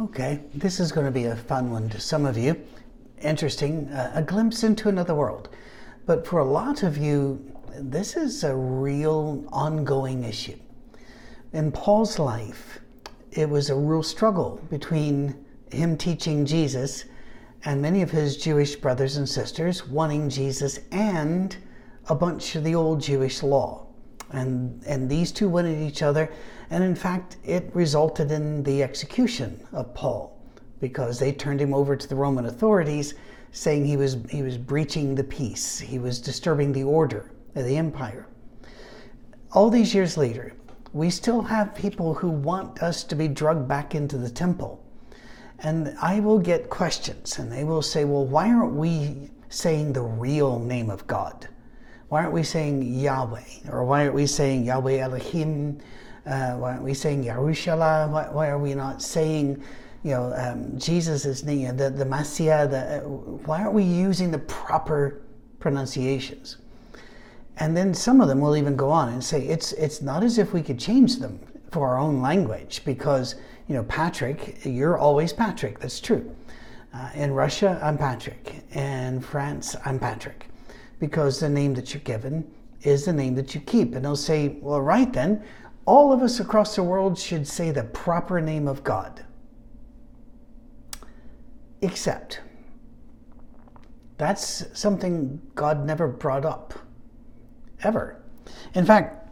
Okay, this is going to be a fun one to some of you. Interesting, a glimpse into another world. But for a lot of you, this is a real ongoing issue. In Paul's life, it was a real struggle between him teaching Jesus and many of his Jewish brothers and sisters wanting Jesus and a bunch of the old Jewish law. And these two went at each other, and in fact it resulted in the execution of Paul because they turned him over to the Roman authorities, saying he was breaching the peace, he was disturbing the order of the empire. All these years later, we still have people who want us to be dragged back into the temple, and I will get questions, and they will say, well, why aren't we saying the real name of God? Why aren't we saying Yahweh? Or why aren't we saying Yahweh Elohim? Why aren't we saying Yerushalayim? Why are we not saying, Jesus' name, the Messiah? Why aren't we using the proper pronunciations? And then some of them will even go on and say, it's not as if we could change them for our own language because, Patrick, you're always Patrick. That's true. In Russia, I'm Patrick. In France, I'm Patrick. Because the name that you're given is the name that you keep. And they'll say, well, right then, all of us across the world should say the proper name of God. Except, that's something God never brought up, ever. In fact,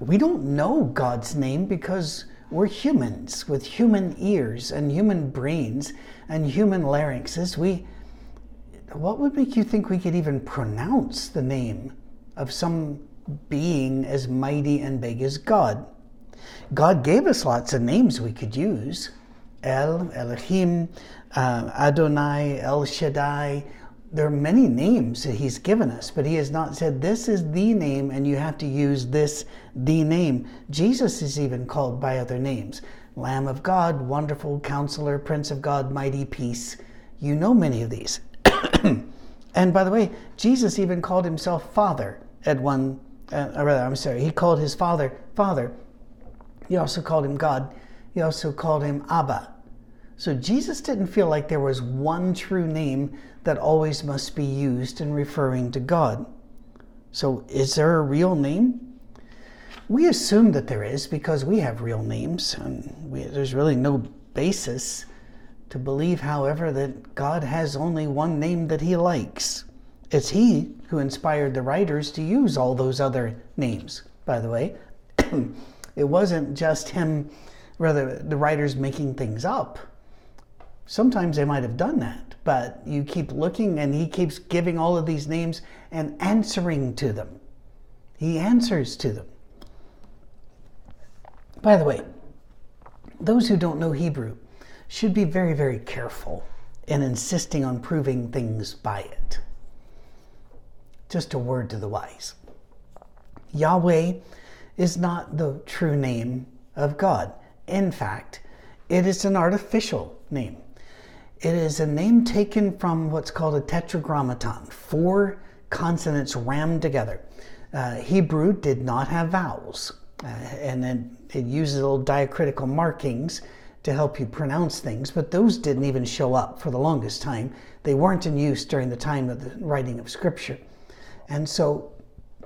we don't know God's name because we're humans with human ears and human brains and human larynxes. What would make you think we could even pronounce the name of some being as mighty and big as God? God gave us lots of names we could use. El, Elohim, Adonai, El Shaddai. There are many names that he's given us, but he has not said, this is the name and you have to use this, the name. Jesus is even called by other names. Lamb of God, Wonderful Counselor, Prince of God, Mighty Peace. You know many of these. And by the way, Jesus even called himself Father at one, he called his Father, Father. He also called him God. He also called him Abba. So Jesus didn't feel like there was one true name that always must be used in referring to God. So is there a real name? We assume that there is because we have real names. And there's really no basis to believe, however, that God has only one name that he likes. It's he who inspired the writers to use all those other names, by the way. It wasn't just the writers making things up. Sometimes they might have done that, but you keep looking and he keeps giving all of these names and answering to them. He answers to them. By the way, those who don't know Hebrew should be very, very careful in insisting on proving things by it. Just a word to the wise. Yahweh is not the true name of God. In fact, it is an artificial name. It is a name taken from what's called a tetragrammaton, four consonants rammed together. Hebrew did not have vowels, and then it uses little diacritical markings to help you pronounce things, but those didn't even show up for the longest time. They weren't in use during the time of the writing of Scripture. And so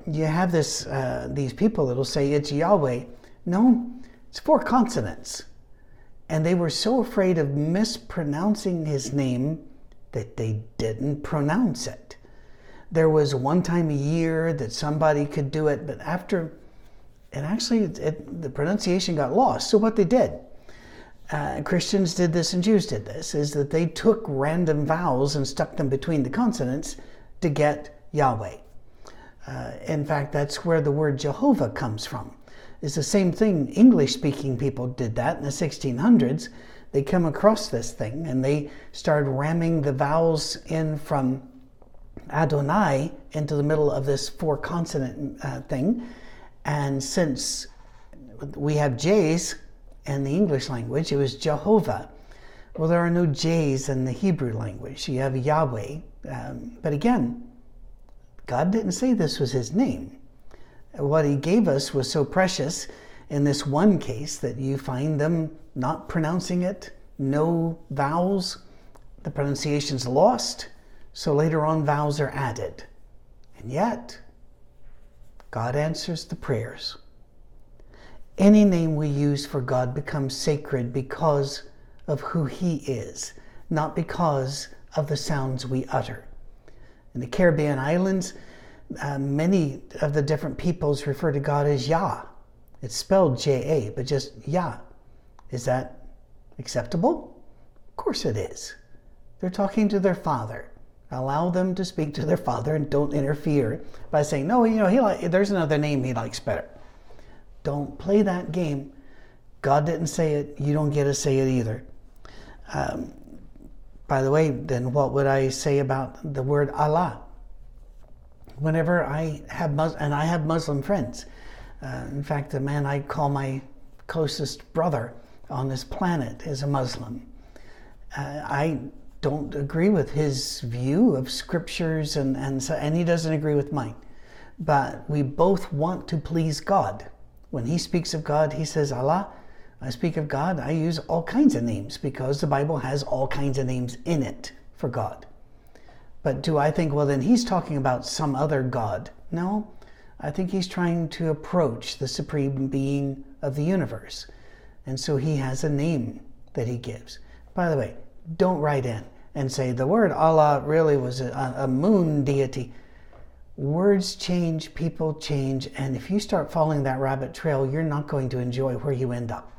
you have these people that'll say, it's Yahweh. No, it's four consonants. And they were so afraid of mispronouncing his name that they didn't pronounce it. There was one time a year that somebody could do it, but the pronunciation got lost. So what they did, Christians did this and Jews did this, is that they took random vowels and stuck them between the consonants to get Yahweh. In fact, that's where the word Jehovah comes from. It's the same thing. English-speaking people did that in the 1600s. They come across this thing and they started ramming the vowels in from Adonai into the middle of this four-consonant thing. And since we have J's, in the English language, it was Jehovah. Well, there are no J's in the Hebrew language. You have Yahweh. But again, God didn't say this was his name. What he gave us was so precious in this one case that you find them not pronouncing it, no vowels, the pronunciation's lost, so later on vowels are added. And yet, God answers the prayers. Any name we use for God becomes sacred because of who He is, not because of the sounds we utter. In the Caribbean islands, many of the different peoples refer to God as Yah. It's spelled J-A, but just Yah. Is that acceptable? Of course it is. They're talking to their Father. Allow them to speak to their Father and don't interfere by saying, no, there's another name He likes better. Don't play that game. God didn't say it. You don't get to say it either. By the way, then what would I say about the word Allah? Whenever I have Muslim friends. In fact, the man I call my closest brother on this planet is a Muslim. I don't agree with his view of scriptures, and he doesn't agree with mine. But we both want to please God. When he speaks of God, he says Allah. I speak of God, I use all kinds of names because the Bible has all kinds of names in it for God. But do I think, well, then he's talking about some other God? No, I think he's trying to approach the supreme being of the universe. And so he has a name that he gives. By the way, don't write in and say the word Allah really was a moon deity. Words change, people change, and if you start following that rabbit trail, you're not going to enjoy where you end up.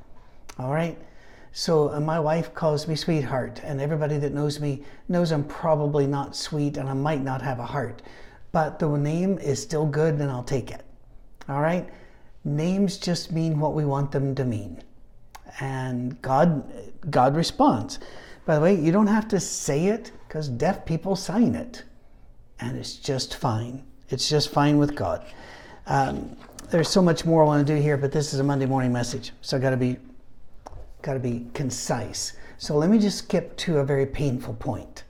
All right? So my wife calls me sweetheart, and everybody that knows me knows I'm probably not sweet and I might not have a heart. But the name is still good and I'll take it. All right? Names just mean what we want them to mean. And God responds. By the way, you don't have to say it because deaf people sign it. And it's just fine. It's just fine with God. There's so much more I want to do here, but this is a Monday morning message, so I got to be concise. So let me just skip to a very painful point.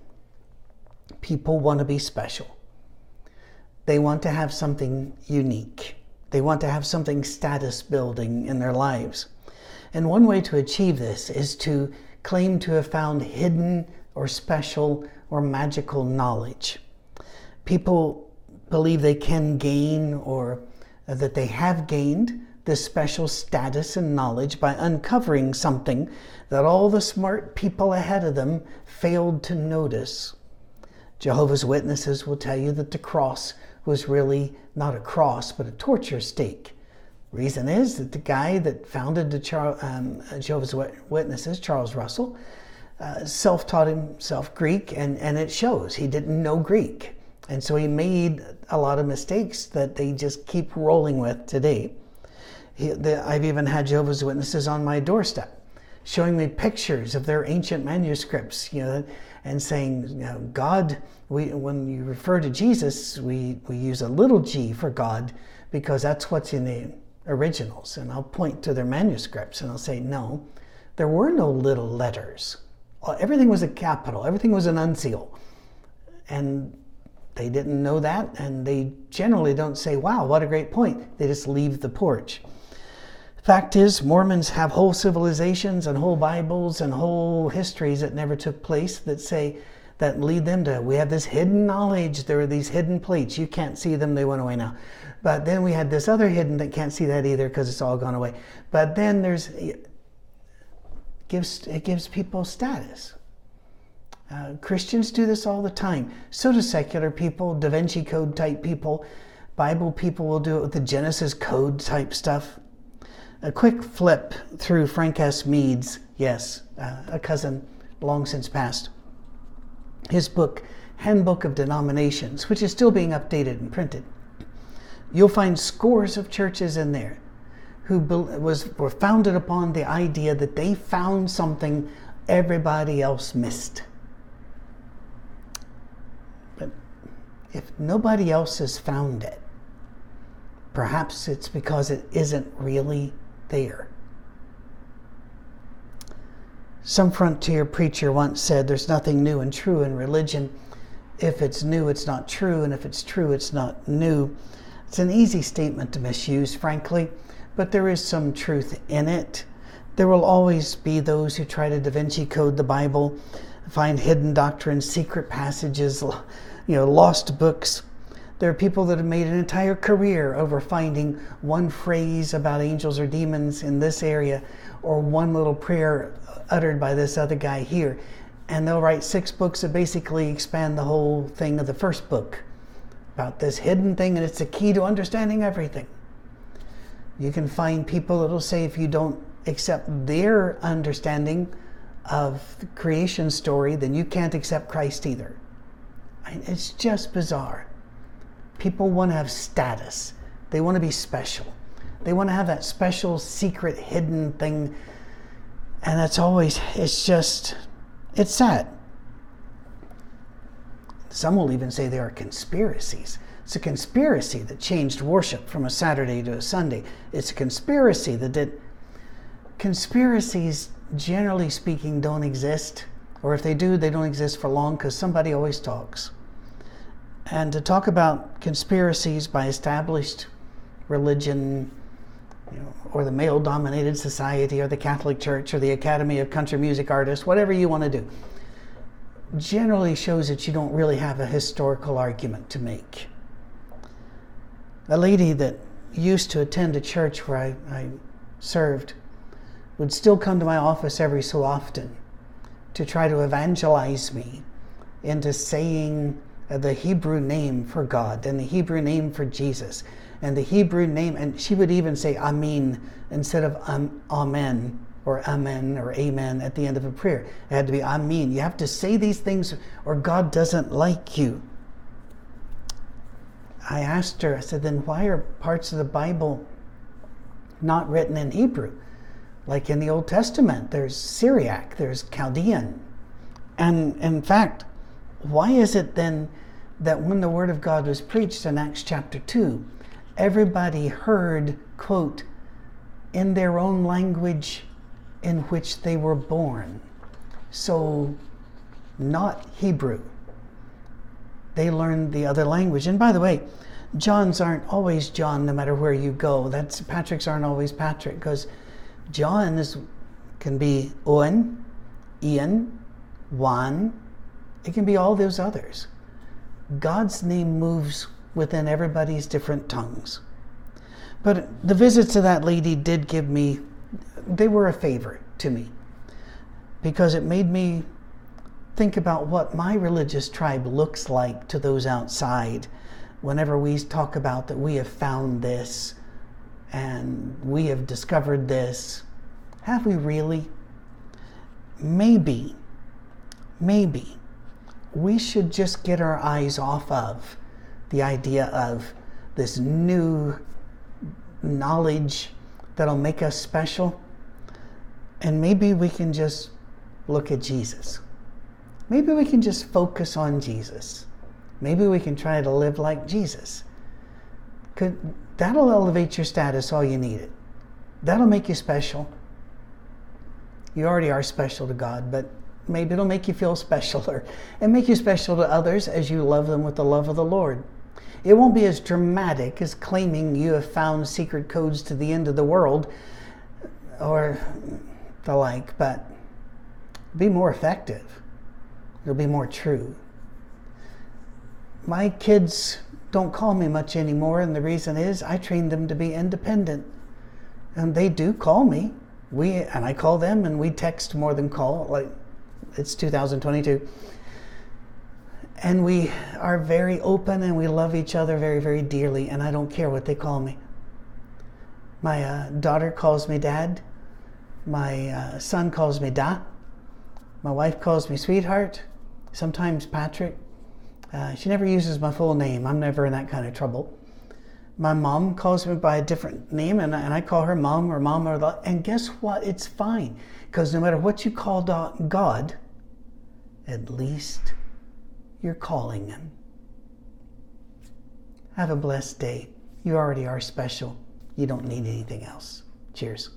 People want to be special. They want to have something unique. They want to have something status building in their lives. And one way to achieve this is to claim to have found hidden or special or magical knowledge. People believe they can gain or that they have gained this special status and knowledge by uncovering something that all the smart people ahead of them failed to notice. Jehovah's Witnesses will tell you that the cross was really not a cross but a torture stake. Reason is that the guy that founded the Jehovah's Witnesses, Charles Russell, self-taught himself Greek, and it shows he didn't know Greek. And so he made a lot of mistakes that they just keep rolling with today. I've even had Jehovah's Witnesses on my doorstep, showing me pictures of their ancient manuscripts, and saying, God, when you refer to Jesus, we use a little g for God because that's what's in the originals. And I'll point to their manuscripts and I'll say, no, there were no little letters. Everything was a capital. Everything was an uncial. And they didn't know that, and they generally don't say, wow, what a great point. They just leave the porch. Fact is, Mormons have whole civilizations and whole Bibles and whole histories that never took place that lead them to, we have this hidden knowledge, there are these hidden plates, you can't see them, they went away now. But then we had this other hidden that can't see that either because it's all gone away. But then it gives people status. Christians do this all the time. So do secular people, Da Vinci Code type people. Bible people will do it with the Genesis Code type stuff. A quick flip through Frank S. Mead's, a cousin long since passed, his book, Handbook of Denominations, which is still being updated and printed. You'll find scores of churches in there who were founded upon the idea that they found something everybody else missed. If nobody else has found it, perhaps it's because it isn't really there. Some frontier preacher once said, there's nothing new and true in religion. If it's new, it's not true, and if it's true, it's not new. It's an easy statement to misuse, frankly, but there is some truth in it. There will always be those who try to Da Vinci Code the Bible, find hidden doctrines, secret passages, lost books. There are people that have made an entire career over finding one phrase about angels or demons in this area, or one little prayer uttered by this other guy here. And they'll write 6 books that basically expand the whole thing of the first book about this hidden thing, and it's the key to understanding everything. You can find people that'll say if you don't accept their understanding of the creation story, then you can't accept Christ either. It's just bizarre. People want to have status. They want to be special. They want to have that special, secret, hidden thing. And that's always, it's sad. Some will even say they are conspiracies. It's a conspiracy that changed worship from a Saturday to a Sunday. It's a conspiracy that did. Conspiracies, generally speaking, don't exist. Or if they do, they don't exist for long because somebody always talks. And to talk about conspiracies by established religion, or the male-dominated society, or the Catholic Church, or the Academy of Country Music Artists, whatever you want to do, generally shows that you don't really have a historical argument to make. A lady that used to attend a church where I served would still come to my office every so often to try to evangelize me into saying the Hebrew name for God and the Hebrew name for Jesus and the Hebrew name, and she would even say Amin instead of Amen or Amen at the end of a prayer. It had to be Amin. You have to say these things or God doesn't like you. I asked her, I said, then why are parts of the Bible not written in Hebrew? Like in the Old Testament, there's Syriac, there's Chaldean. And in fact, why is it then that when the Word of God was preached in Acts chapter 2, everybody heard, quote, in their own language in which they were born? So, not Hebrew. They learned the other language. And by the way, Johns aren't always John no matter where you go. That's Patricks aren't always Patrick, because John can be Owen, Ian, Juan. It can be all those others. God's name moves within everybody's different tongues. But the visits to that lady they were a favor to me, because it made me think about what my religious tribe looks like to those outside whenever we talk about that we have found this and we have discovered this. Have we really? Maybe. We should just get our eyes off of the idea of this new knowledge that'll make us special. And maybe we can just look at Jesus. Maybe we can just focus on Jesus. Maybe we can try to live like Jesus. That'll elevate your status, all you need it. That'll make you special. You already are special to God, but maybe it'll make you feel specialer and make you special to others as you love them with the love of the Lord. It won't be as dramatic as claiming you have found secret codes to the end of the world or the like, but be more effective. It'll be more true. My kids don't call me much anymore, and the reason is I trained them to be independent. And they do call me. I call them, and we text more than call. It's 2022. And we are very open and we love each other very, very dearly, and I don't care what they call me. My daughter calls me Dad. My son calls me Da. My wife calls me Sweetheart, sometimes Patrick. She never uses my full name. I'm never in that kind of trouble. My mom calls me by a different name, and I call her Mom or Love. And guess what? It's fine. Because no matter what you call God, at least you're calling Him. Have a blessed day. You already are special. You don't need anything else. Cheers.